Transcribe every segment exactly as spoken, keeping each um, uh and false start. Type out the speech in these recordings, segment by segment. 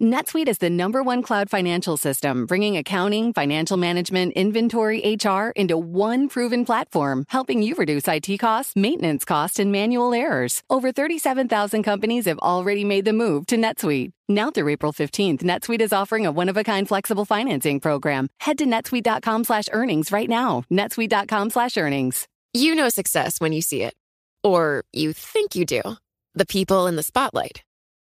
NetSuite is the number one cloud financial system, bringing accounting, financial management, inventory, H R into one proven platform, helping you reduce I T costs, maintenance costs, and manual errors. Over thirty-seven thousand companies have already made the move to NetSuite. Now through April fifteenth, NetSuite is offering a one-of-a-kind flexible financing program. Head to netsuite.com slash earnings right now. netsuite.com slash earnings. You know success when you see it. Or you think you do. The people in the spotlight.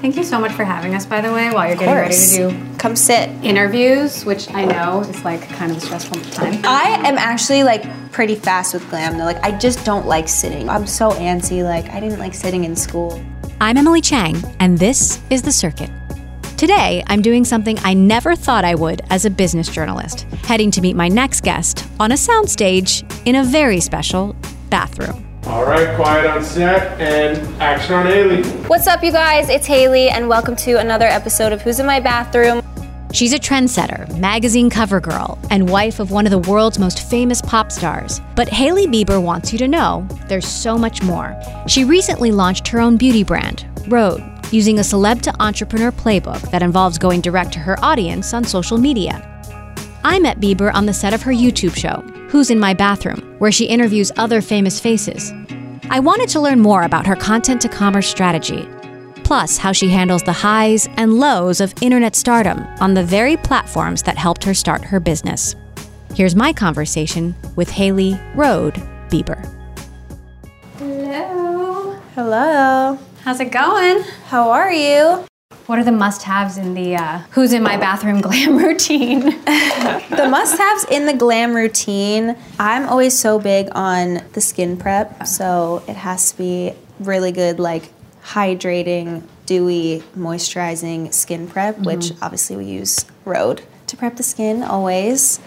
Thank you so much for having us, by the way, while you're getting ready to do come sit interviews, which I know is like kind of a stressful time. I am actually like pretty fast with glam though. Like I just don't like sitting. I'm so antsy. Like I didn't like sitting in school. I'm Emily Chang, and this is The Circuit. Today, I'm doing something I never thought I would as a business journalist, heading to meet my next guest on a soundstage in a very special bathroom. All right, quiet on set and action on Hailey. What's up, you guys? It's Hailey, and welcome to another episode of Who's in My Bathroom. She's a trendsetter, magazine cover girl, and wife of one of the world's most famous pop stars. But Hailey Bieber wants you to know there's so much more. She recently launched her own beauty brand, Rhode, using a celeb to entrepreneur playbook that involves going direct to her audience on social media. I met Bieber on the set of her YouTube show, Who's in My Bathroom, where she interviews other famous faces. I wanted to learn more about her content to commerce strategy, plus how she handles the highs and lows of internet stardom on the very platforms that helped her start her business. Here's my conversation with Hailey Rhode Bieber. Hello. Hello. How's it going? How are you? What are the must-haves in the uh, Who's in My Bathroom glam routine? The must-haves in the glam routine, I'm always so big on the skin prep, so it has to be really good, like hydrating, dewy, moisturizing skin prep, mm-hmm. which obviously we use Rhode to prep the skin always,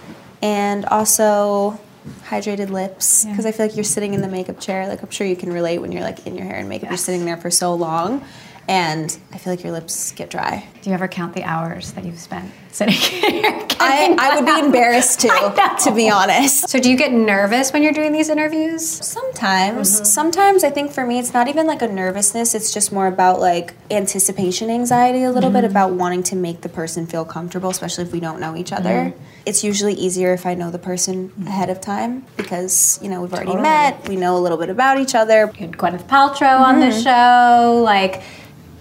and also hydrated lips, because yeah. I feel like you're sitting in the makeup chair, like I'm sure you can relate when you're like in your hair and makeup, yes. you're sitting there for so long. And I feel like your lips get dry. Do you ever count the hours that you've spent sitting here? I, I would be embarrassed too, to be honest. So do you get nervous when you're doing these interviews? Sometimes. Mm-hmm. Sometimes I think for me it's not even like a nervousness. It's just more about like anticipation anxiety a little mm-hmm. bit about wanting to make the person feel comfortable, especially if we don't know each other. Mm-hmm. It's usually easier if I know the person mm-hmm. ahead of time because, you know, we've already totally. met. We know a little bit about each other. You had Gwyneth Paltrow mm-hmm. on the show. Like...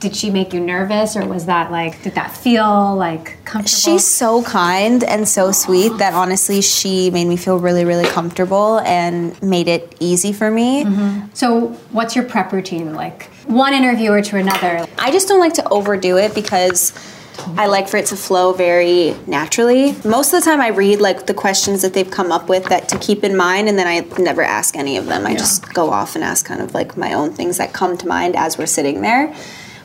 Did she make you nervous, or was that like, did that feel like comfortable? She's so kind and so sweet that honestly she made me feel really, really comfortable and made it easy for me. Mm-hmm. So what's your prep routine like? One interviewer to another. I just don't like to overdo it because I like for it to flow very naturally. Most of the time I read like the questions that they've come up with that to keep in mind, and then I never ask any of them. I yeah. just go off and ask kind of like my own things that come to mind as we're sitting there.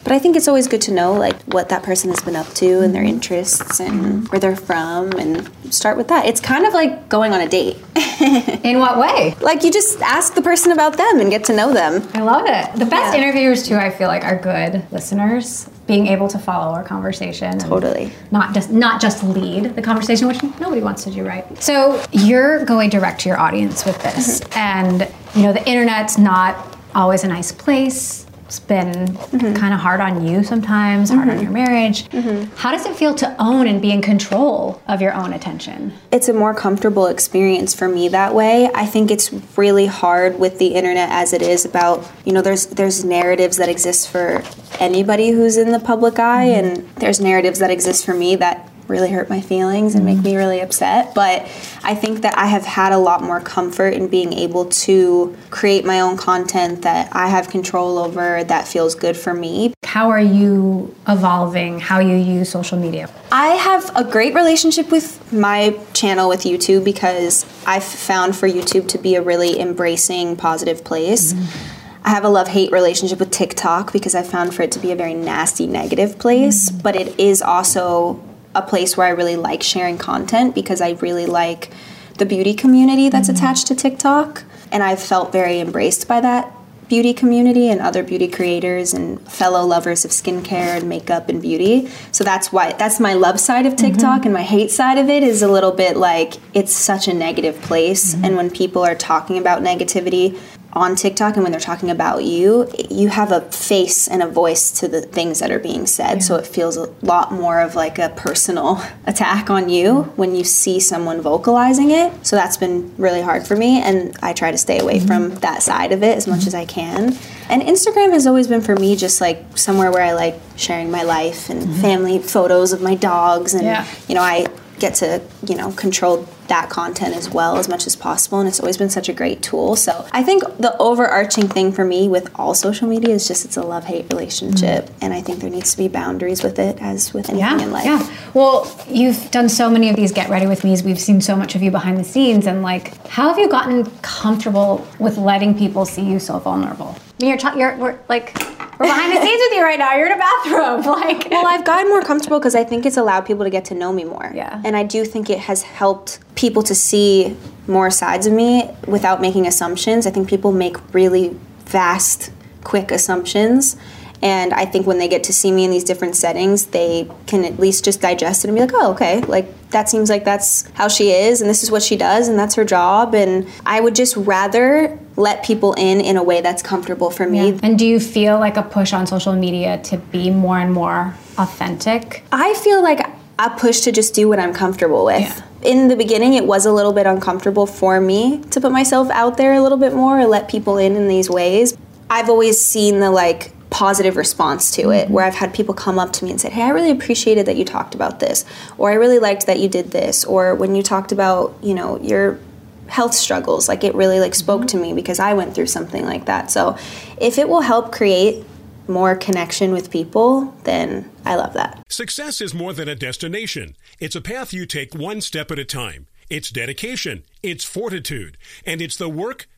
But I think it's always good to know like what that person has been up to and their interests and where they're from, and start with that. It's kind of like going on a date. In what way? Like you just ask the person about them and get to know them. I love it. The best yeah. interviewers too, I feel like, are good listeners. Being able to follow our conversation. Totally. Not just not just lead the conversation, which nobody wants to do, right? So you're going direct to your audience with this. Mm-hmm. And you know the internet's not always a nice place. It's been mm-hmm. kind of hard on you sometimes, mm-hmm. hard on your marriage. Mm-hmm. How does it feel to own and be in control of your own attention? It's a more comfortable experience for me that way. I think it's really hard with the internet as it is about, you know, there's there's narratives that exist for anybody who's in the public eye, mm-hmm. and there's narratives that exist for me that really hurt my feelings and make me really upset. But I think that I have had a lot more comfort in being able to create my own content that I have control over, that feels good for me. How are you evolving how you use social media? I have a great relationship with my channel with YouTube because I've found for YouTube to be a really embracing, positive place. Mm-hmm. I have a love-hate relationship with TikTok because I found for it to be a very nasty, negative place. But it is also a place where I really like sharing content because I really like the beauty community that's attached to TikTok. And I've felt very embraced by that beauty community and other beauty creators and fellow lovers of skincare and makeup and beauty. So that's why that's my love side of TikTok, mm-hmm. and my hate side of it is a little bit like it's such a negative place. Mm-hmm. And when people are talking about negativity on TikTok and when they're talking about you, you have a face and a voice to the things that are being said. Yeah. So it feels a lot more of like a personal attack on you when you see someone vocalizing it. So that's been really hard for me, and I try to stay away mm-hmm. from that side of it as much mm-hmm. as I can. And Instagram has always been for me just like somewhere where I like sharing my life and mm-hmm. family photos of my dogs, and yeah. you know, I get to, you know, control that content as well as much as possible, and it's always been such a great tool. So I think the overarching thing for me with all social media is just it's a love-hate relationship, mm-hmm. and I think there needs to be boundaries with it as with anything yeah, in life. Yeah. Well, you've done so many of these Get Ready With Me's. We've seen so much of you behind the scenes, and like, how have you gotten comfortable with letting people see you so vulnerable? I mean, you're, ta- you're we're, like... We're behind the scenes with you right now. You're in a bathrobe. Like, well, I've gotten more comfortable because I think it's allowed people to get to know me more. Yeah. And I do think it has helped people to see more sides of me without making assumptions. I think people make really vast, quick assumptions. And I think when they get to see me in these different settings, they can at least just digest it and be like, oh, okay, like that seems like that's how she is, and this is what she does, and that's her job. And I would just rather let people in in a way that's comfortable for me. Yeah. And do you feel like a push on social media to be more and more authentic? I feel like a push to just do what I'm comfortable with. Yeah. In the beginning, it was a little bit uncomfortable for me to put myself out there a little bit more or let people in in these ways. I've always seen the like positive response to it, where I've had people come up to me and say, hey, I really appreciated that you talked about this, or I really liked that you did this, or when you talked about, you know, your health struggles, like it really like spoke mm-hmm. to me because I went through something like that. So if it will help create more connection with people, then I love that. Success is more than a destination. It's a path you take one step at a time. It's dedication, it's fortitude, and it's the work,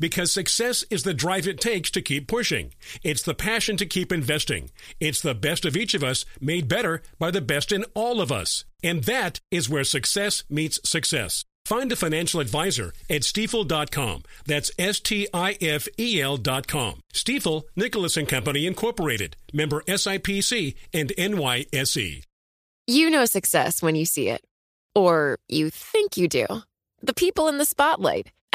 Because success is the drive it takes to keep pushing. It's the passion to keep investing. It's the best of each of us made better by the best in all of us. And that is where success meets success. Find a financial advisor at stiefel dot com. That's S T I F E L dot com. Stiefel, Nicholas and Company, Incorporated. Member S I P C and N Y S E. You know success when you see it, or you think you do. The people in the spotlight,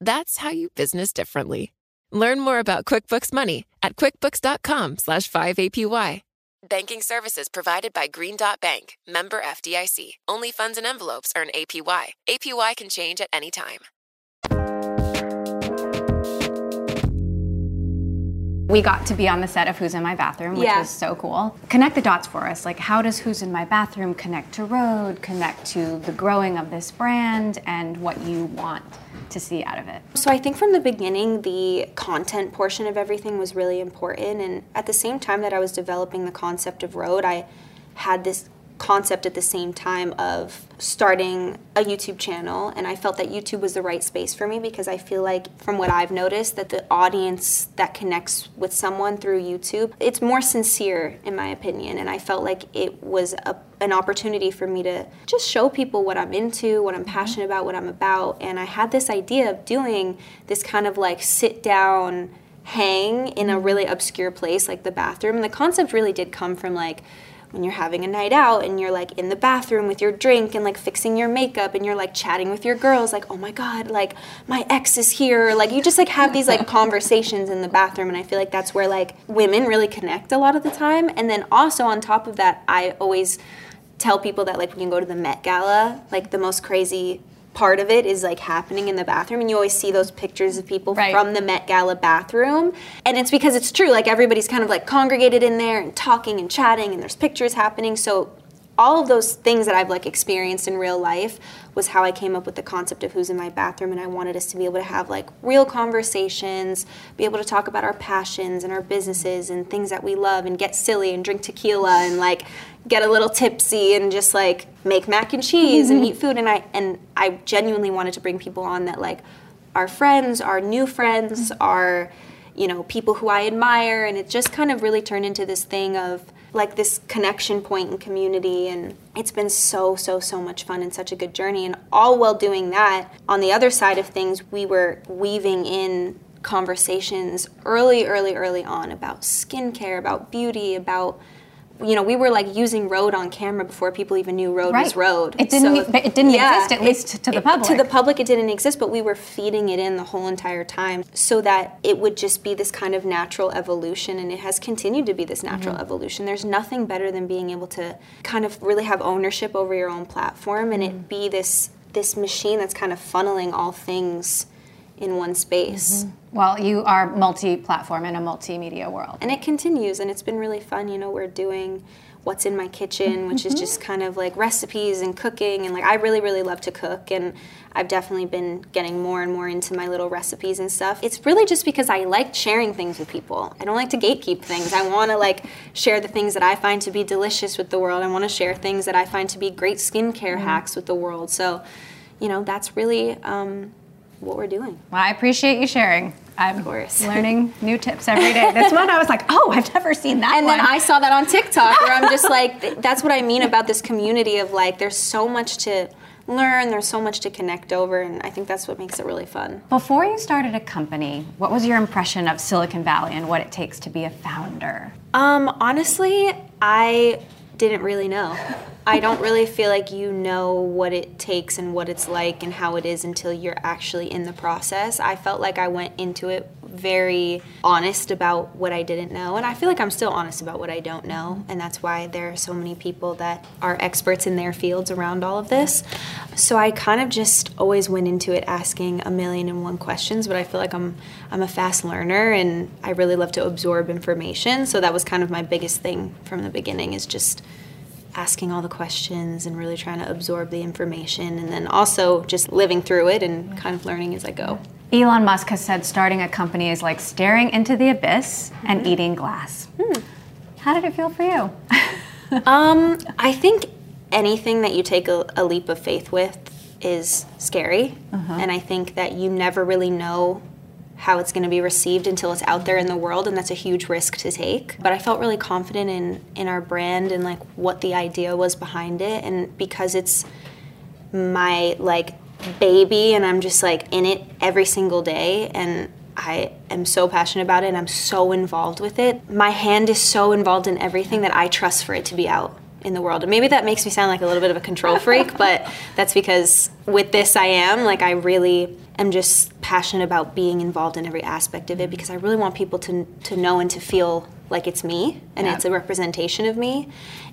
That's how you business differently. Learn more about QuickBooks Money at quickbooks dot com slash five A P Y. Banking services provided by Green Dot Bank, member F D I C. Only funds and envelopes earn A P Y. A P Y can change at any time. We got to be on the set of Who's in My Bathroom, which yeah. was so cool. Connect the dots for us. Like, how does Who's in My Bathroom connect to Rhode, connect to the growing of this brand, and what you want to see out of it? So I think from the beginning, the content portion of everything was really important. And at the same time that I was developing the concept of Rhode, I had this concept at the same time of starting a YouTube channel, and I felt that YouTube was the right space for me because I feel like, from what I've noticed, that the audience that connects with someone through YouTube, it's more sincere, in my opinion, and I felt like it was a, an opportunity for me to just show people what I'm into, what I'm passionate about, what I'm about, and I had this idea of doing this kind of like sit down hang in a really obscure place like the bathroom. And the concept really did come from like when you're having a night out and you're like in the bathroom with your drink and like fixing your makeup and you're like chatting with your girls like, oh my God, like my ex is here. Like you just like have these like conversations in the bathroom, and I feel like that's where like women really connect a lot of the time. And then also on top of that, I always tell people that like when you go to the Met Gala, like the most crazy part of it is like happening in the bathroom, and you always see those pictures of people right. from the Met Gala bathroom, and it's because it's true, like everybody's kind of like congregated in there and talking and chatting and there's pictures happening. So all of those things that I've like experienced in real life was how I came up with the concept of Who's in My Bathroom, and I wanted us to be able to have like real conversations, be able to talk about our passions and our businesses and things that we love and get silly and drink tequila and like get a little tipsy and just like make mac and cheese mm-hmm. and eat food. And I and I genuinely wanted to bring people on that like are friends, are new friends, mm-hmm. are, you know, people who I admire, and it just kind of really turned into this thing of like this connection point in community, and it's been so, so, so much fun and such a good journey. And all while doing that, on the other side of things, we were weaving in conversations early, early, early on about skincare, about beauty, about, you know, we were like using Rhode on camera before people even knew Rhode right. was Rhode. It didn't, so, it didn't yeah, exist, at least it, to the it, public. To the public it didn't exist, but we were feeding it in the whole entire time so that it would just be this kind of natural evolution, and it has continued to be this natural mm-hmm. evolution. There's nothing better than being able to kind of really have ownership over your own platform and mm-hmm. it be this this machine that's kind of funneling all things in one space. Mm-hmm. Well, you are multi-platform in a multimedia world. And it continues, and it's been really fun. You know, we're doing What's in My Kitchen, which mm-hmm. is just kind of like recipes and cooking, and like I really, really love to cook, and I've definitely been getting more and more into my little recipes and stuff. It's really just because I like sharing things with people. I don't like to gatekeep things. I want to like share the things that I find to be delicious with the world. I want to share things that I find to be great skincare mm-hmm. hacks with the world. So, you know, that's really um, what we're doing. Well, I appreciate you sharing. I'm of course. learning new tips every day. This one I was like, oh, I've never seen that and one. And then I saw that on TikTok where I'm just like, that's what I mean about this community of like, there's so much to learn, there's so much to connect over, and I think that's what makes it really fun. Before you started a company, what was your impression of Silicon Valley and what it takes to be a founder? Um, honestly, I didn't really know. I don't really feel like you know what it takes and what it's like and how it is until you're actually in the process. I felt like I went into it very honest about what I didn't know, and I feel like I'm still honest about what I don't know, and that's why there are so many people that are experts in their fields around all of this. So I kind of just always went into it asking a million and one questions, but I feel like I'm I'm a fast learner and I really love to absorb information, so that was kind of my biggest thing from the beginning, is just asking all the questions and really trying to absorb the information, and then also just living through it and kind of learning as I go. Elon Musk has said starting a company is like staring into the abyss mm-hmm. and eating glass. Mm. How did it feel for you? um, I think anything that you take a, a leap of faith with is scary. Uh-huh. And I think that you never really know how it's going to be received until it's out there in the world, and that's a huge risk to take. But I felt really confident in, in our brand and like what the idea was behind it, and because it's my like baby and I'm just like in it every single day, and I am so passionate about it and I'm so involved with it. My hand is so involved in everything that I trust for it to be out in the world. And maybe that makes me sound like a little bit of a control freak, but that's because with this I am. Like I really am just passionate about being involved in every aspect of it, because I really want people to to know and to feel like it's me and yeah. it's a representation of me.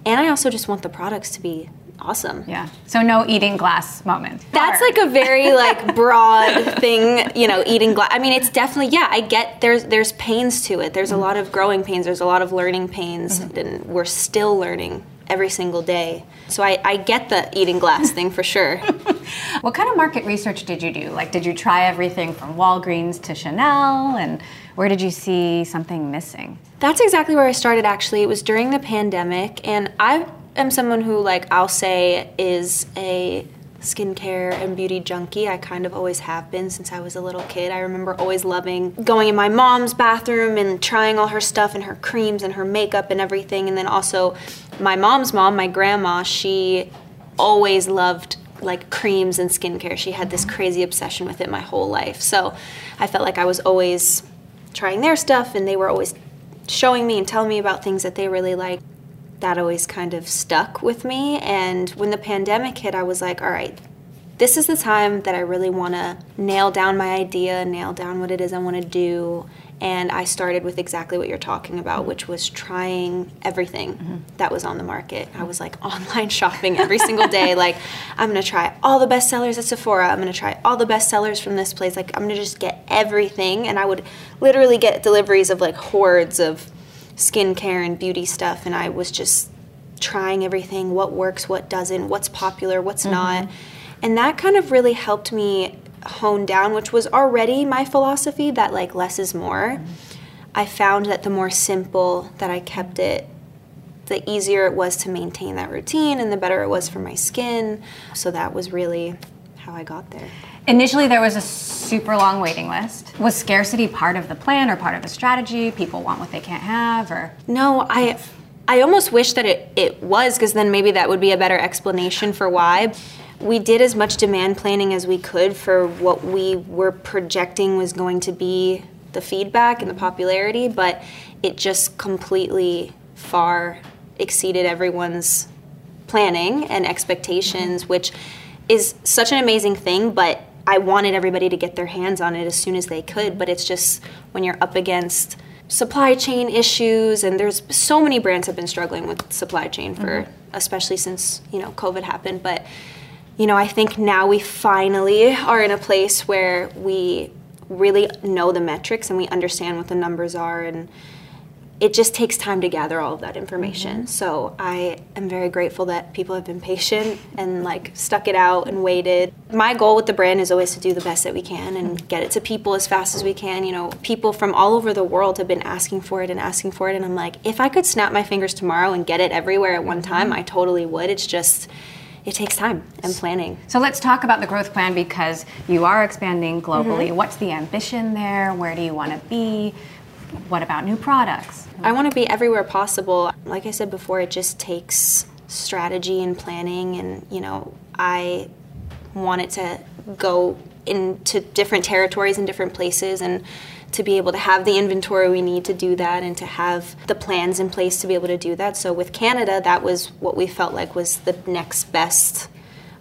And I also just want the products to be awesome. Yeah. So no eating glass moment. That's Water. Like a very like broad thing, you know, eating glass. I mean, it's definitely, yeah, I get there's there's pains to it. There's mm-hmm. a lot of growing pains. There's a lot of learning pains, mm-hmm. and we're still learning every single day. So I, I get the eating glass thing for sure. What kind of market research did you do? Like, did you try everything from Walgreens to Chanel, and where did you see something missing? That's exactly where I started, actually. It was during the pandemic, and I am someone who, like, I'll say is a skincare and beauty junkie. I kind of always have been since I was a little kid. I remember always loving going in my mom's bathroom and trying all her stuff and her creams and her makeup and everything. And then also my mom's mom, my grandma, she always loved like creams and skincare. She had this crazy obsession with it my whole life. So I felt like I was always trying their stuff, and they were always showing me and telling me about things that they really liked. That always kind of stuck with me. And when the pandemic hit, I was like, all right, this is the time that I really want to nail down my idea, nail down what it is I want to do. And I started with exactly what you're talking about, which was trying everything mm-hmm. that was on the market. I was like online shopping every single day. Like, I'm going to try all the best sellers at Sephora. I'm going to try all the best sellers from this place. Like, I'm going to just get everything. And I would literally get deliveries of like hordes of skincare and beauty stuff. And I was just trying everything, what works, what doesn't, what's popular, what's mm-hmm. not. And that kind of really helped me hone down, which was already my philosophy that like less is more. Mm-hmm. I found that the more simple that I kept it, the easier it was to maintain that routine and the better it was for my skin. So that was really how I got there. Initially, there was a super long waiting list. Was scarcity part of the plan or part of the strategy? People want what they can't have, or? No, I I almost wish that it, it was, because then maybe that would be a better explanation for why. We did as much demand planning as we could for what we were projecting was going to be the feedback and the popularity, but it just completely far exceeded everyone's planning and expectations, mm-hmm. which is such an amazing thing, but I wanted everybody to get their hands on it as soon as they could. But it's just when you're up against supply chain issues, and there's so many brands have been struggling with supply chain for, mm-hmm. especially since, you know, COVID happened, but you know, I think now we finally are in a place where we really know the metrics and we understand what the numbers are, and it just takes time to gather all of that information. Mm-hmm. So I am very grateful that people have been patient and like stuck it out and waited. My goal with the brand is always to do the best that we can and get it to people as fast as we can. You know, people from all over the world have been asking for it and asking for it, and I'm like, if I could snap my fingers tomorrow and get it everywhere at one time, I totally would. It's just, it takes time and planning. So let's talk about the growth plan, because you are expanding globally. Mm-hmm. What's the ambition there? Where do you want to be? What about new products? I want to be everywhere possible. Like I said before, it just takes strategy and planning, and you know, I wanted to go into different territories and different places, and to be able to have the inventory we need to do that and to have the plans in place to be able to do that. So with Canada, that was what we felt like was the next best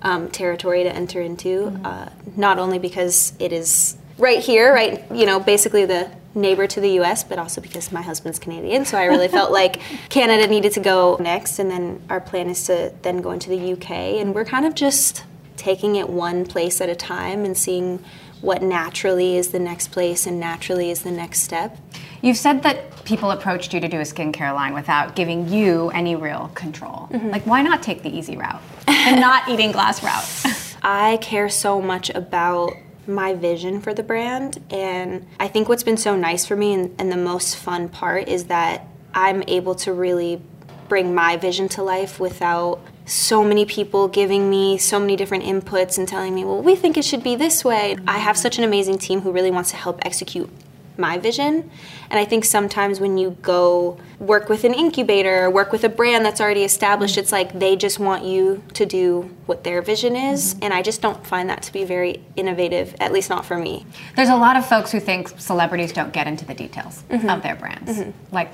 um, territory to enter into, mm-hmm. uh, not only because it is right here, right, you know, basically the neighbor to the U S, but also because my husband's Canadian, so I really felt like Canada needed to go next, and then our plan is to then go into the U K, and we're kind of just taking it one place at a time and seeing what naturally is the next place and naturally is the next step. You've said that people approached you to do a skincare line without giving you any real control. Mm-hmm. Like, why not take the easy route and not eating glass route? I care so much about my vision for the brand, and I think what's been so nice for me and, and the most fun part is that I'm able to really bring my vision to life without so many people giving me so many different inputs and telling me, well, we think it should be this way. I have such an amazing team who really wants to help execute my vision. And I think sometimes when you go work with an incubator or work with a brand that's already established, mm-hmm. it's like they just want you to do what their vision is. Mm-hmm. And I just don't find that to be very innovative, at least not for me. There's a lot of folks who think celebrities don't get into the details mm-hmm. of their brands. Mm-hmm. Like,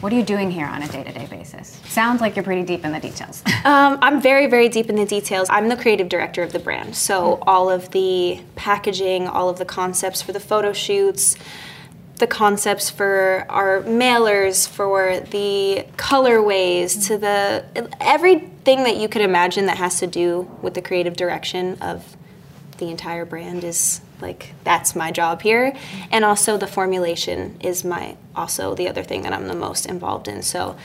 what are you doing here on a day-to-day basis? Sounds like you're pretty deep in the details. um, I'm very, very deep in the details. I'm the creative director of the brand. So mm-hmm. all of the packaging, all of the concepts for the photo shoots, the concepts for our mailers, for the colorways, to the everything that you could imagine that has to do with the creative direction of the entire brand is like, that's my job here. And also the formulation is my also the other thing that I'm the most involved in. So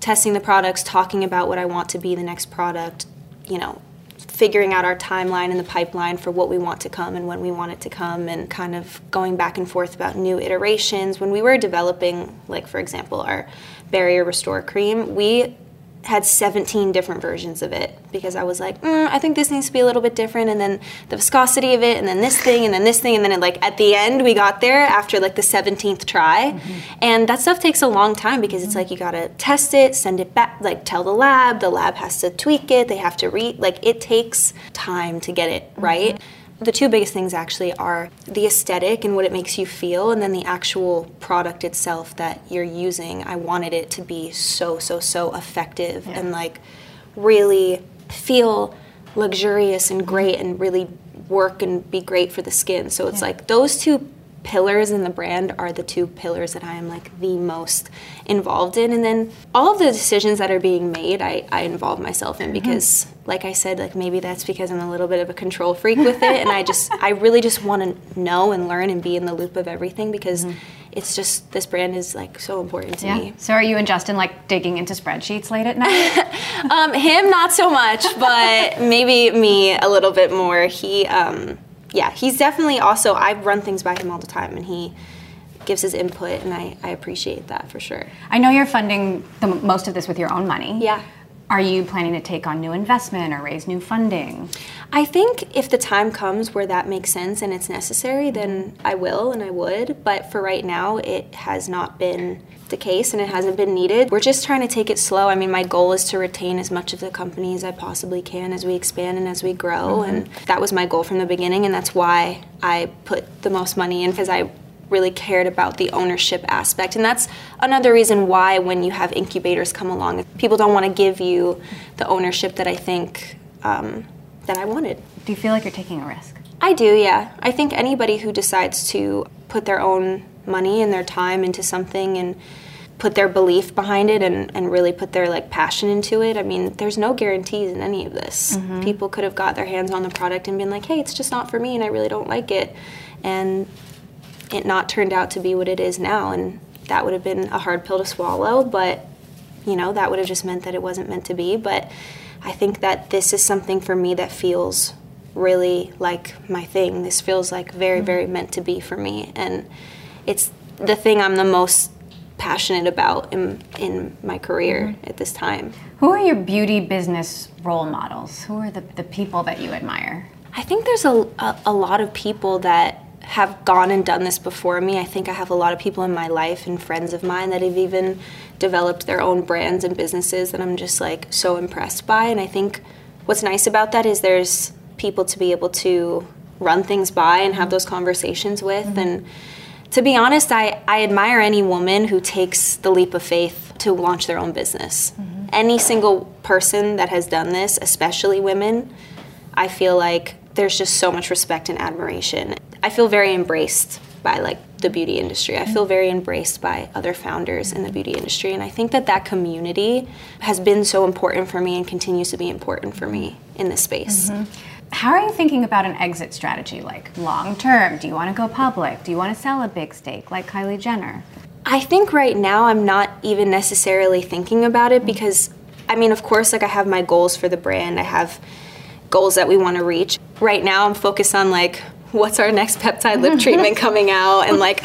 testing the products, talking about what I want to be the next product, you know, figuring out our timeline and the pipeline for what we want to come and when we want it to come, and kind of going back and forth about new iterations. When we were developing, like for example, our Barrier Restore Cream, we had seventeen different versions of it because I was like, mm, I think this needs to be a little bit different, and then the viscosity of it, and then this thing, and then this thing, and then it, like at the end we got there after like the seventeenth try, mm-hmm. and that stuff takes a long time because it's like you gotta test it, send it back, like tell the lab, the lab has to tweak it, they have to read, like it takes time to get it right. Mm-hmm. The two biggest things actually are the aesthetic and what it makes you feel, and then the actual product itself that you're using. I wanted it to be so, so, so effective yeah. and like really feel luxurious and great and really work and be great for the skin. So it's yeah. like those two pillars in the brand are the two pillars that I am like the most involved in. And then all of the decisions that are being made, I, I involve myself in, because mm-hmm. like I said, like maybe that's because I'm a little bit of a control freak with it. And I just, I really just want to know and learn and be in the loop of everything, because mm-hmm. it's just, this brand is like so important to yeah. me. So are you and Justin like digging into spreadsheets late at night? um, him, not so much, but maybe me a little bit more. He, um, Yeah, he's definitely also, I run things by him all the time, and he gives his input, and I, I appreciate that for sure. I know you're funding the, most of this with your own money. Yeah. Are you planning to take on new investment or raise new funding? I think if the time comes where that makes sense and it's necessary, then I will and I would. But for right now, it has not been the case, and it hasn't been needed. We're just trying to take it slow. I mean, my goal is to retain as much of the company as I possibly can as we expand and as we grow. Mm-hmm. And that was my goal from the beginning, and that's why I put the most money in, because I really cared about the ownership aspect. And that's another reason why when you have incubators come along, people don't want to give you the ownership that I think um, that I wanted. Do you feel like you're taking a risk? I do, yeah. I think anybody who decides to put their own money and their time into something and put their belief behind it and, and really put their like passion into it. I mean, there's no guarantees in any of this. Mm-hmm. People could have got their hands on the product and been like, hey, it's just not for me and I really don't like it. And it not turned out to be what it is now, and that would have been a hard pill to swallow, but you know, that would have just meant that it wasn't meant to be. But I think that this is something for me that feels really like my thing. This feels like very, very meant to be for me, and it's the thing I'm the most passionate about in in my career at this time. Who are your beauty business role models? Who are the, the people that you admire? I think there's a, a, a lot of people that have gone and done this before me. I think I have a lot of people in my life and friends of mine that have even developed their own brands and businesses that I'm just like so impressed by. And I think what's nice about that is there's people to be able to run things by and have those conversations with. Mm-hmm. And to be honest, I, I admire any woman who takes the leap of faith to launch their own business. Mm-hmm. Any single person that has done this, especially women, I feel like there's just so much respect and admiration. I feel very embraced by like the beauty industry. I feel very embraced by other founders in the beauty industry. And I think that that community has been so important for me and continues to be important for me in this space. Mm-hmm. How are you thinking about an exit strategy, like long term? Do you want to go public? Do you want to sell a big stake like Kylie Jenner? I think right now I'm not even necessarily thinking about it, because I mean, of course, like I have my goals for the brand. I have goals that we want to reach. Right now I'm focused on like, what's our next peptide lip treatment coming out, and like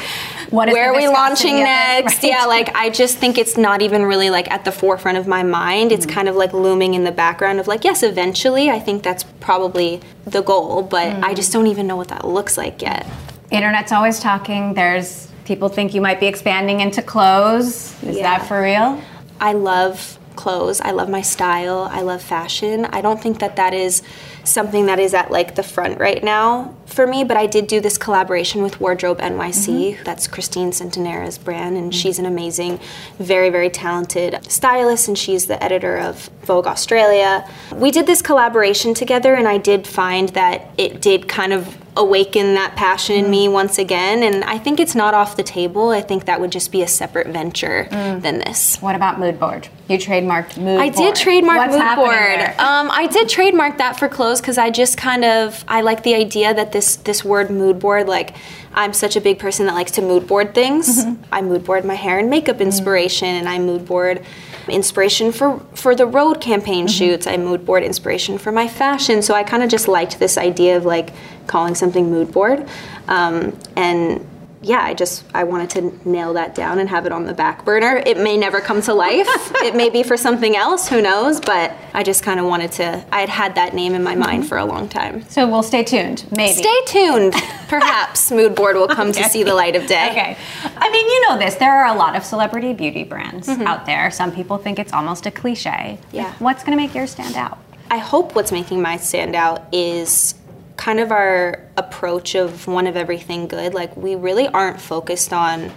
what where are we launching next? Right. Yeah, like I just think it's not even really like at the forefront of my mind. It's mm-hmm. kind of like looming in the background of like, yes, eventually. I think that's probably the goal, but mm-hmm. I just don't even know what that looks like yet. Internet's always talking. There's people think you might be expanding into clothes. Is yeah. that for real? I love clothes. I love my style. I love fashion. I don't think that that is something that is at like the front right now for me, but I did do this collaboration with Wardrobe N Y C. Mm-hmm. That's Christine Centinera's brand, and mm-hmm. she's an amazing, very, very talented stylist, and she's the editor of Vogue Australia. We did this collaboration together, and I did find that it did kind of awaken that passion in me once again, and I think it's not off the table. I think that would just be a separate venture mm. than this. What about mood board? You trademarked mood I board. I did trademark What's mood board. Um, I did trademark that for clothes, because I just kind of, I like the idea that this this word mood board, like I'm such a big person that likes to mood board things. Mm-hmm. I mood board my hair and makeup inspiration, mm-hmm. and I mood board inspiration for, for the Rhode campaign mm-hmm. shoots. I mood board inspiration for my fashion. So I kind of just liked this idea of like calling something mood board. Um, and yeah, I just, I wanted to nail that down and have it on the back burner. It may never come to life. It may be for something else, who knows? But I just kind of wanted to, I had had that name in my mind for a long time. So we'll stay tuned, maybe. Stay tuned. Perhaps mood board will come okay. to see the light of day. Okay. I mean, you know this, there are a lot of celebrity beauty brands mm-hmm. out there. Some people think it's almost a cliche. Yeah. What's going to make yours stand out? I hope what's making mine stand out is kind of our approach of one of everything good, like we really aren't focused on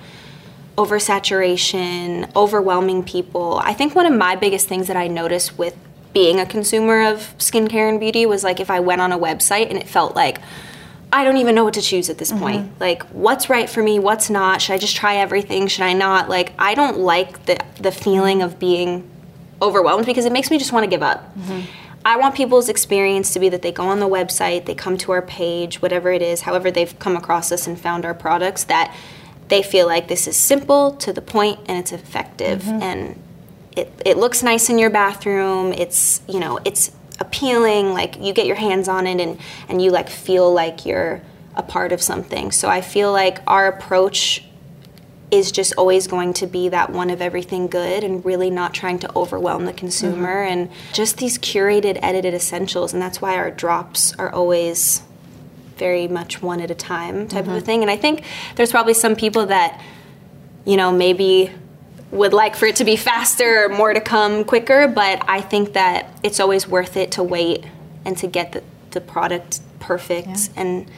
oversaturation, overwhelming people. I think one of my biggest things that I noticed with being a consumer of skincare and beauty was like if I went on a website and it felt like I don't even know what to choose at this mm-hmm. point. Like, what's right for me? What's not? Should I just try everything? Should I not? Like, I don't like the the feeling of being overwhelmed because it makes me just want to give up. Mm-hmm. I want people's experience to be that they go on the website, they come to our page, whatever it is, however they've come across us and found our products, that they feel like this is simple, to the point, and it's effective. Mm-hmm. And it it looks nice in your bathroom. It's, you know, it's appealing, like you get your hands on it and and you like feel like you're a part of something. So I feel like our approach is just always going to be that one of everything good and really not trying to overwhelm the consumer mm-hmm. and just these curated, edited essentials. And that's why our drops are always very much one at a time type mm-hmm. of a thing. And I think there's probably some people that, you know, maybe would like for it to be faster or more to come quicker, but I think that it's always worth it to wait and to get the, the product perfect yeah. and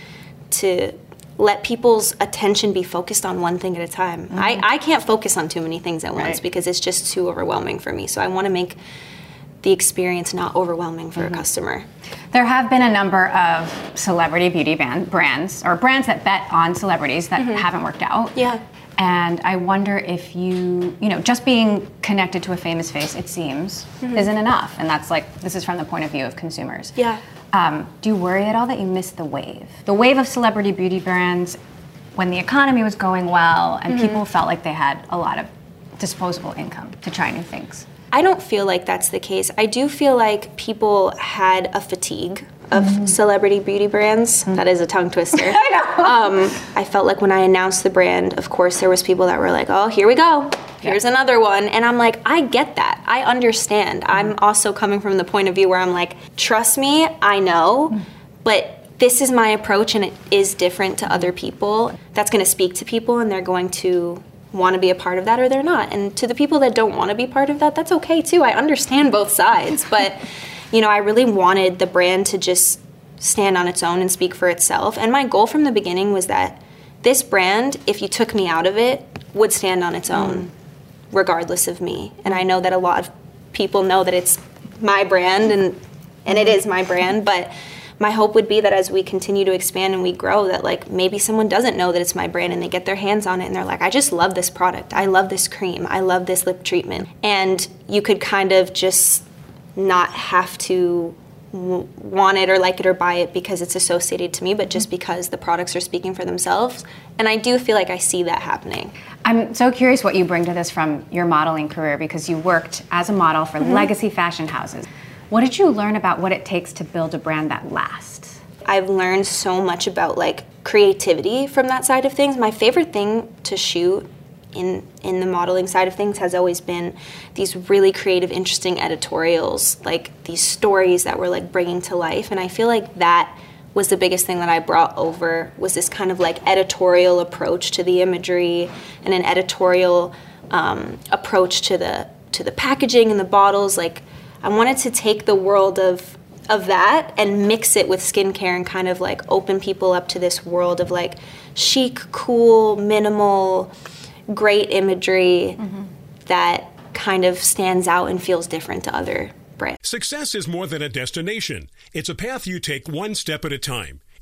to let people's attention be focused on one thing at a time. Mm-hmm. I, I can't focus on too many things at right. once because it's just too overwhelming for me. So I want to make the experience not overwhelming for mm-hmm. a customer. There have been a number of celebrity beauty band, brands or brands that bet on celebrities that mm-hmm. haven't worked out. Yeah. And I wonder if you, you know, just being connected to a famous face, it seems, mm-hmm. isn't enough. And that's like, this is from the point of view of consumers. Yeah. Um, do you worry at all that you missed the wave? The wave of celebrity beauty brands when the economy was going well and mm-hmm. people felt like they had a lot of disposable income to try new things. I don't feel like that's the case. I do feel like people had a fatigue of mm-hmm. celebrity beauty brands. Mm-hmm. That is a tongue twister. I know. Um, I felt like when I announced the brand, of course, there was people that were like, oh, here we go. Here's yeah. another one. And I'm like, I get that. I understand. Mm-hmm. I'm also coming from the point of view where I'm like, trust me, I know, mm-hmm. but this is my approach and it is different to other people. That's going to speak to people and they're going to want to be a part of that or they're not. And to the people that don't want to be part of that, that's okay too. I understand both sides, but you know, I really wanted the brand to just stand on its own and speak for itself. And my goal from the beginning was that this brand, if you took me out of it, would stand on its own, regardless of me. And I know that a lot of people know that it's my brand and and it is my brand, but my hope would be that as we continue to expand and we grow, that like maybe someone doesn't know that it's my brand and they get their hands on it and they're like, I just love this product. I love this cream. I love this lip treatment. And you could kind of just not have to w- want it or like it or buy it because it's associated to me, but just because the products are speaking for themselves. And I do feel like I see that happening. I'm so curious what you bring to this from your modeling career because you worked as a model for mm-hmm. legacy fashion houses. What did you learn about what it takes to build a brand that lasts? I've learned so much about like creativity from that side of things. My favorite thing to shoot in in the modeling side of things has always been these really creative, interesting editorials, like these stories that we're like bringing to life. And I feel like that was the biggest thing that I brought over was this kind of like editorial approach to the imagery and an editorial um, approach to the to the packaging and the bottles. Like I wanted to take the world of of that and mix it with skincare and kind of like open people up to this world of like chic, cool, minimal, great imagery mm-hmm. that kind of stands out and feels different to other brands. Success is more than a destination. It's a path you take one step at a time.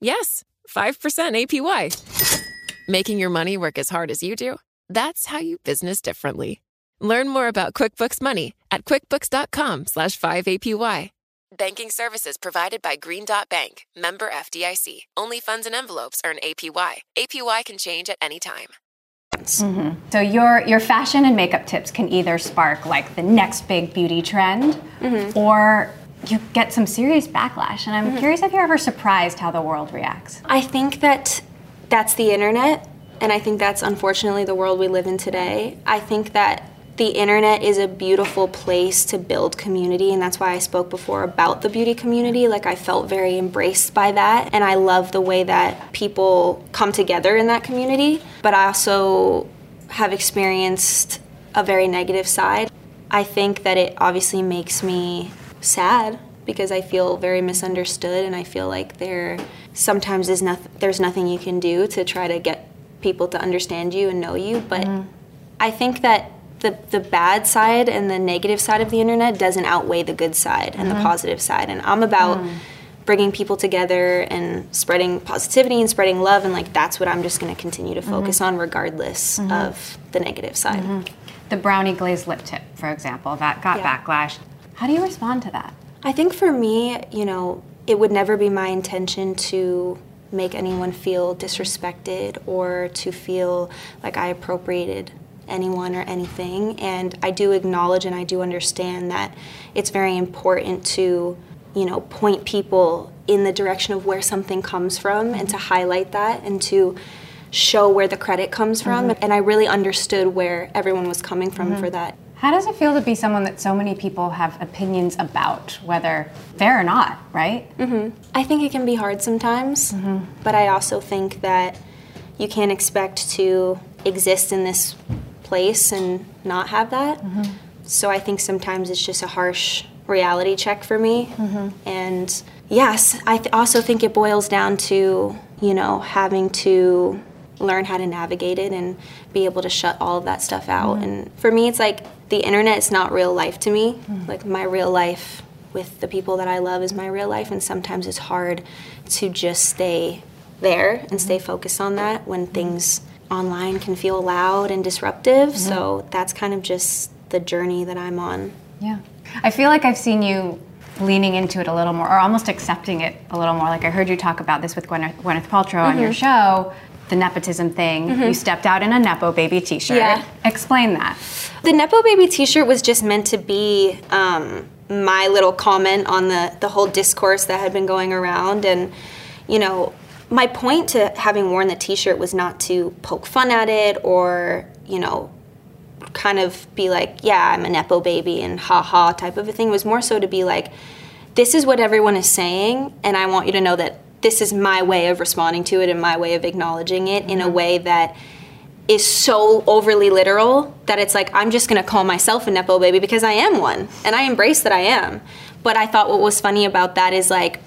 Yes, five percent A P Y. Making your money work as hard as you do. That's how you business differently. Learn more about QuickBooks Money at quickbooks dot com slash five A P Y. Banking services provided by Green Dot Bank, member F D I C. Only funds and envelopes earn A P Y. A P Y can change at any time. Mm-hmm. So your your fashion and makeup tips can either spark like the next big beauty trend, mm-hmm. or you get some serious backlash. And I'm mm-hmm. curious if you're ever surprised how the world reacts. I think that that's the internet, and I think that's unfortunately the world we live in today. I think that the internet is a beautiful place to build community, and that's why I spoke before about the beauty community. Like, I felt very embraced by that, and I love the way that people come together in that community. But I also have experienced a very negative side. I think that it obviously makes me sad because I feel very misunderstood, and I feel like there sometimes is noth- there's nothing you can do to try to get people to understand you and know you. But mm. I think that The, the bad side and the negative side of the internet doesn't outweigh the good side and mm-hmm. the positive side. And I'm about mm. bringing people together and spreading positivity and spreading love. And like, that's what I'm just going to continue to focus mm-hmm. on regardless mm-hmm. of the negative side. Mm-hmm. The brownie glazed lip tip, for example, that got yeah. backlash. How do you respond to that? I think for me, you know, it would never be my intention to make anyone feel disrespected or to feel like I appropriated anyone or anything, and I do acknowledge and I do understand that it's very important to, you know, point people in the direction of where something comes from mm-hmm. and to highlight that and to show where the credit comes from. Mm-hmm. And I really understood where everyone was coming from mm-hmm. for that. How does it feel to be someone that so many people have opinions about, whether fair or not, right? Mm-hmm. I think it can be hard sometimes, mm-hmm. but I also think that you can't expect to exist in this place and not have that. Mm-hmm. So I think sometimes it's just a harsh reality check for me. Mm-hmm. And yes, I th- also think it boils down to, you know, having to learn how to navigate it and be able to shut all of that stuff out. Mm-hmm. And for me, it's like the internet is not real life to me. Mm-hmm. Like, my real life with the people that I love is my real life. And sometimes it's hard to just stay there and mm-hmm. stay focused on that when things online can feel loud and disruptive, mm-hmm. so that's kind of just the journey that I'm on. Yeah. I feel like I've seen you leaning into it a little more, or almost accepting it a little more. Like, I heard you talk about this with Gwyneth, Gwyneth Paltrow mm-hmm. on your show, the nepotism thing. Mm-hmm. You stepped out in a Nepo Baby t-shirt. Yeah. Explain that. The Nepo Baby t-shirt was just meant to be um, my little comment on the, the whole discourse that had been going around, and, you know, my point to having worn the t-shirt was not to poke fun at it or, you know, kind of be like, yeah, I'm a Nepo baby and ha-ha type of a thing. It was more so to be like, this is what everyone is saying, and I want you to know that this is my way of responding to it and my way of acknowledging it mm-hmm. in a way that is so overly literal that it's like, I'm just going to call myself a Nepo baby because I am one, and I embrace that I am. But I thought what was funny about that is like,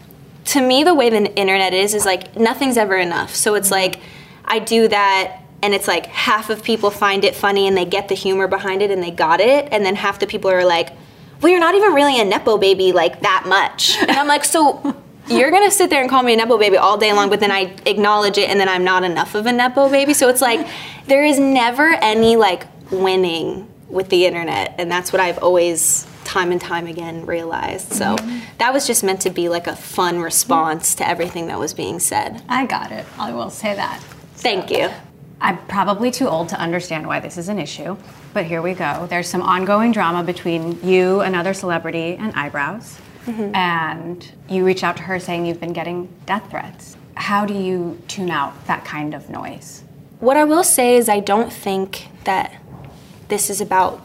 to me, the way the internet is, is like nothing's ever enough. So it's like I do that, and it's like half of people find it funny and they get the humor behind it and they got it. And then half the people are like, well, you're not even really a Nepo baby like that much. And I'm like, so you're going to sit there and call me a Nepo baby all day long, but then I acknowledge it and then I'm not enough of a Nepo baby. So it's like there is never any like winning with the internet. And that's what I've always time and time again realized. So mm-hmm. that was just meant to be like a fun response to everything that was being said. I got it. I will say that. Thank so, you. I'm probably too old to understand why this is an issue, but here we go. There's some ongoing drama between you, another celebrity, and Eyebrows. Mm-hmm. And you reach out to her saying you've been getting death threats. How do you tune out that kind of noise? What I will say is I don't think that this is about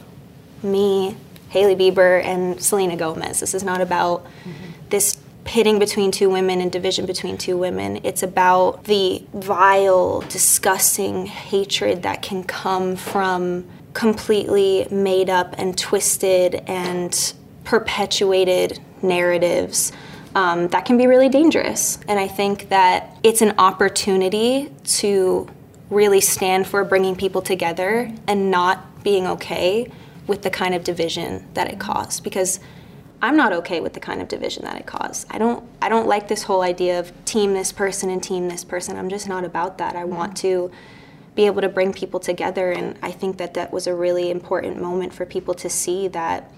me, Hailey Bieber, and Selena Gomez. This is not about mm-hmm. this pitting between two women and division between two women. It's about the vile, disgusting hatred that can come from completely made up and twisted and perpetuated narratives um, that can be really dangerous. And I think that it's an opportunity to really stand for bringing people together and not being okay with the kind of division that it caused, because I'm not okay with the kind of division that it caused. I don't I don't like this whole idea of team this person and team this person. I'm just not about that. I want to be able to bring people together, and I think that that was a really important moment for people to see that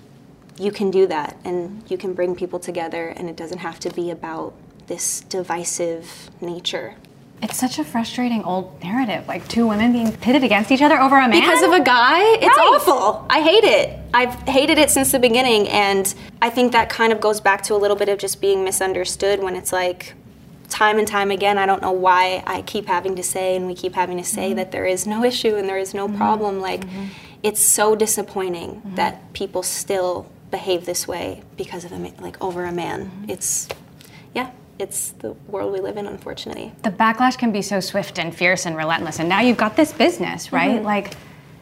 you can do that and you can bring people together, and it doesn't have to be about this divisive nature. It's such a frustrating old narrative, like two women being pitted against each other over a man. Because of a guy? It's right. Awful. I hate it. I've hated it since the beginning, and I think that kind of goes back to a little bit of just being misunderstood when it's like, time and time again, I don't know why I keep having to say and we keep having to say mm-hmm. that there is no issue and there is no mm-hmm. problem. Like, mm-hmm. it's so disappointing mm-hmm. that people still behave this way because of a man, like over a man. Mm-hmm. It's, yeah. It's the world we live in, unfortunately. The backlash can be so swift and fierce and relentless, and now you've got this business, right? Mm-hmm. Like,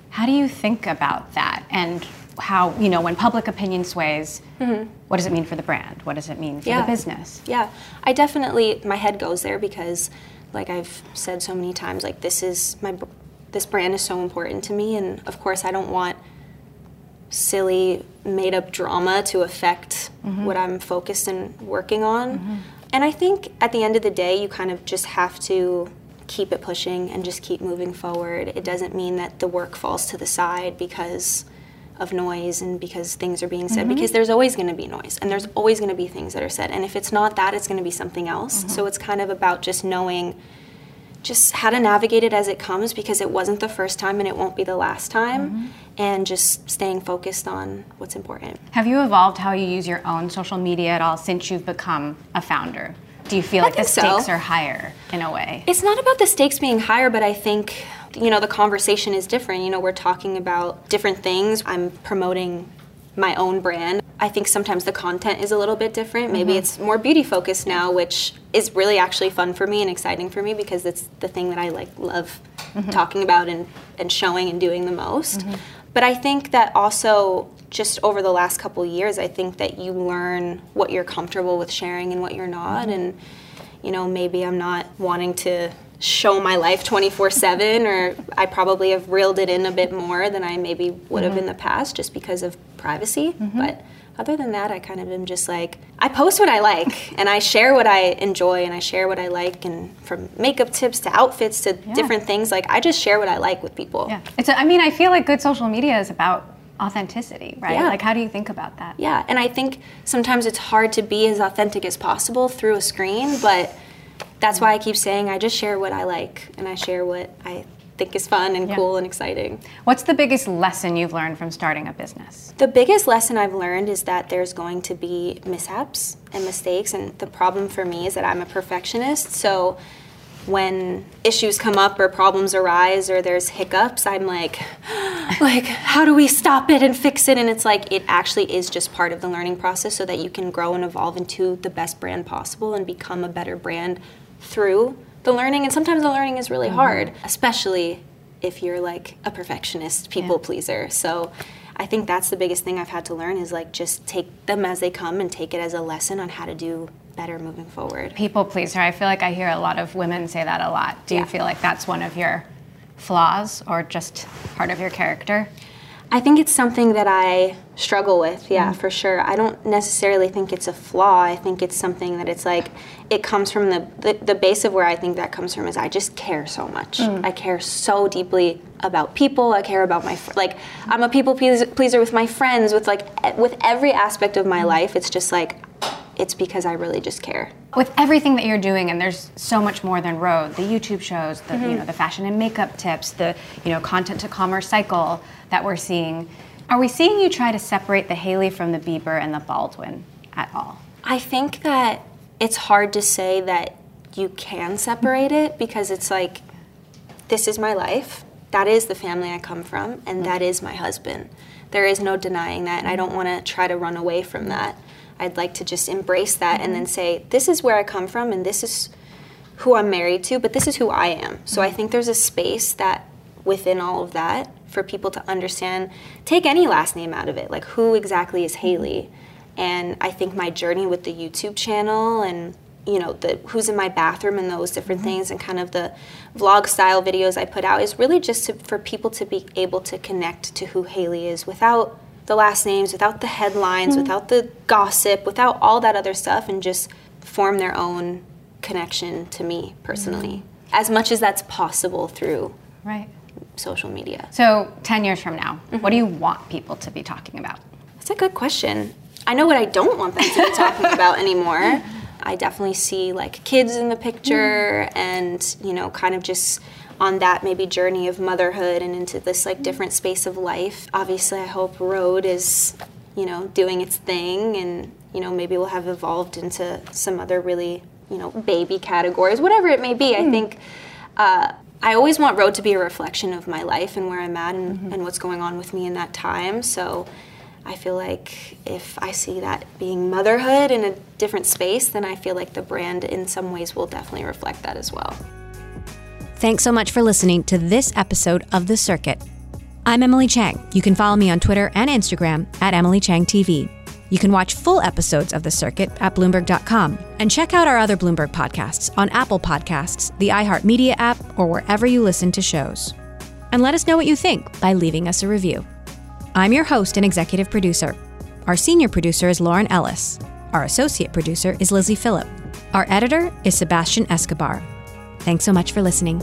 how do you think about that? And how, you know, when public opinion sways, mm-hmm. what does it mean for the brand? What does it mean for yeah. the business? Yeah, I definitely, my head goes there because, like I've said so many times, like this is, my, this brand is so important to me, and of course I don't want silly, made up drama to affect mm-hmm. what I'm focused and working on. Mm-hmm. And I think at the end of the day, you kind of just have to keep it pushing and just keep moving forward. It doesn't mean that the work falls to the side because of noise and because things are being said, mm-hmm. because there's always going to be noise and there's always going to be things that are said. And if it's not that, it's going to be something else. Mm-hmm. So it's kind of about just knowing just how to navigate it as it comes, because it wasn't the first time and it won't be the last time. Mm-hmm. And just staying focused on what's important. Have you evolved how you use your own social media at all since you've become a founder? Do you feel I like the stakes so. are higher in a way? It's not about the stakes being higher, but I think, you know, the conversation is different. You know, we're talking about different things. I'm promoting my own brand. I think sometimes the content is a little bit different. Maybe mm-hmm. it's more beauty focused now, which is really actually fun for me and exciting for me because it's the thing that I like love mm-hmm. talking about and, and showing and doing the most. Mm-hmm. But I think that also, just over the last couple years, I think that you learn what you're comfortable with sharing and what you're not. Mm-hmm. And, you know, maybe I'm not wanting to show my life twenty-four seven, or I probably have reeled it in a bit more than I maybe would have mm-hmm. in the past just because of privacy. Mm-hmm. But other than that, I kind of am just like, I post what I like and I share what I enjoy and I share what I like, and from makeup tips to outfits to yeah. different things, like I just share what I like with people. Yeah, it's a, I mean, I feel like good social media is about authenticity, right? Yeah. Like, how do you think about that? Yeah, and I think sometimes it's hard to be as authentic as possible through a screen, but that's why I keep saying I just share what I like and I share what I think is fun and yeah. cool and exciting. What's the biggest lesson you've learned from starting a business? The biggest lesson I've learned is that there's going to be mishaps and mistakes, and the problem for me is that I'm a perfectionist, so when issues come up or problems arise or there's hiccups, I'm like, like, how do we stop it and fix it? And it's like, it actually is just part of the learning process so that you can grow and evolve into the best brand possible and become a better brand through the learning. And sometimes the learning is really mm-hmm. hard, especially if you're like a perfectionist, people yeah. pleaser. So I think that's the biggest thing I've had to learn is like just take them as they come and take it as a lesson on how to do better moving forward. People pleaser. I feel like I hear a lot of women say that a lot. Do yeah. you feel like that's one of your flaws or just part of your character? I think it's something that I struggle with, yeah, mm-hmm. for sure. I don't necessarily think it's a flaw. I think it's something that it's like, it comes from the, the, the base of where I think that comes from is I just care so much. Mm. I care so deeply about people. I care about my, fr- like, I'm a people pleaser with my friends, with like, with every aspect of my life. It's just like, it's because I really just care. With everything that you're doing, and there's so much more than Rhode, the YouTube shows, the mm-hmm. you know, the fashion and makeup tips, the you know content to commerce cycle that we're seeing. Are we seeing you try to separate the Hailey from the Bieber and the Baldwin at all? I think that it's hard to say that you can separate it, because it's like, this is my life, that is the family I come from, and that is my husband. There is no denying that, and I don't want to try to run away from that. I'd like to just embrace that mm-hmm. and then say, this is where I come from and this is who I'm married to, but this is who I am. So I think there's a space that within all of that for people to understand, take any last name out of it, like who exactly is Hailey? And I think my journey with the YouTube channel and, you know, the Who's in My Bathroom and those different mm-hmm. things and kind of the vlog style videos I put out is really just to, for people to be able to connect to who Hailey is without the last names, without the headlines, mm-hmm. without the gossip, without all that other stuff, and just form their own connection to me personally, mm-hmm. as much as that's possible through right. social media. So ten years from now, mm-hmm. what do you want people to be talking about? That's a good question. I know what I don't want them to be talking about anymore. I definitely see like kids in the picture mm-hmm. and, you know, kind of just on that maybe journey of motherhood and into this like different space of life. Obviously, I hope Rhode is, you know, doing its thing and, you know, maybe we'll have evolved into some other really, you know, baby categories, whatever it may be. Mm-hmm. I think uh, I always want Rhode to be a reflection of my life and where I'm at and, mm-hmm. and what's going on with me in that time. So I feel like if I see that being motherhood in a different space, then I feel like the brand in some ways will definitely reflect that as well. Thanks so much for listening to this episode of The Circuit. I'm Emily Chang. You can follow me on Twitter and Instagram at Emily Chang T V. You can watch full episodes of The Circuit at Bloomberg dot com and check out our other Bloomberg podcasts on Apple Podcasts, the iHeartMedia app, or wherever you listen to shows. And let us know what you think by leaving us a review. I'm your host and executive producer. Our senior producer is Lauren Ellis. Our associate producer is Lizzie Phillip. Our editor is Sebastian Escobar. Thanks so much for listening.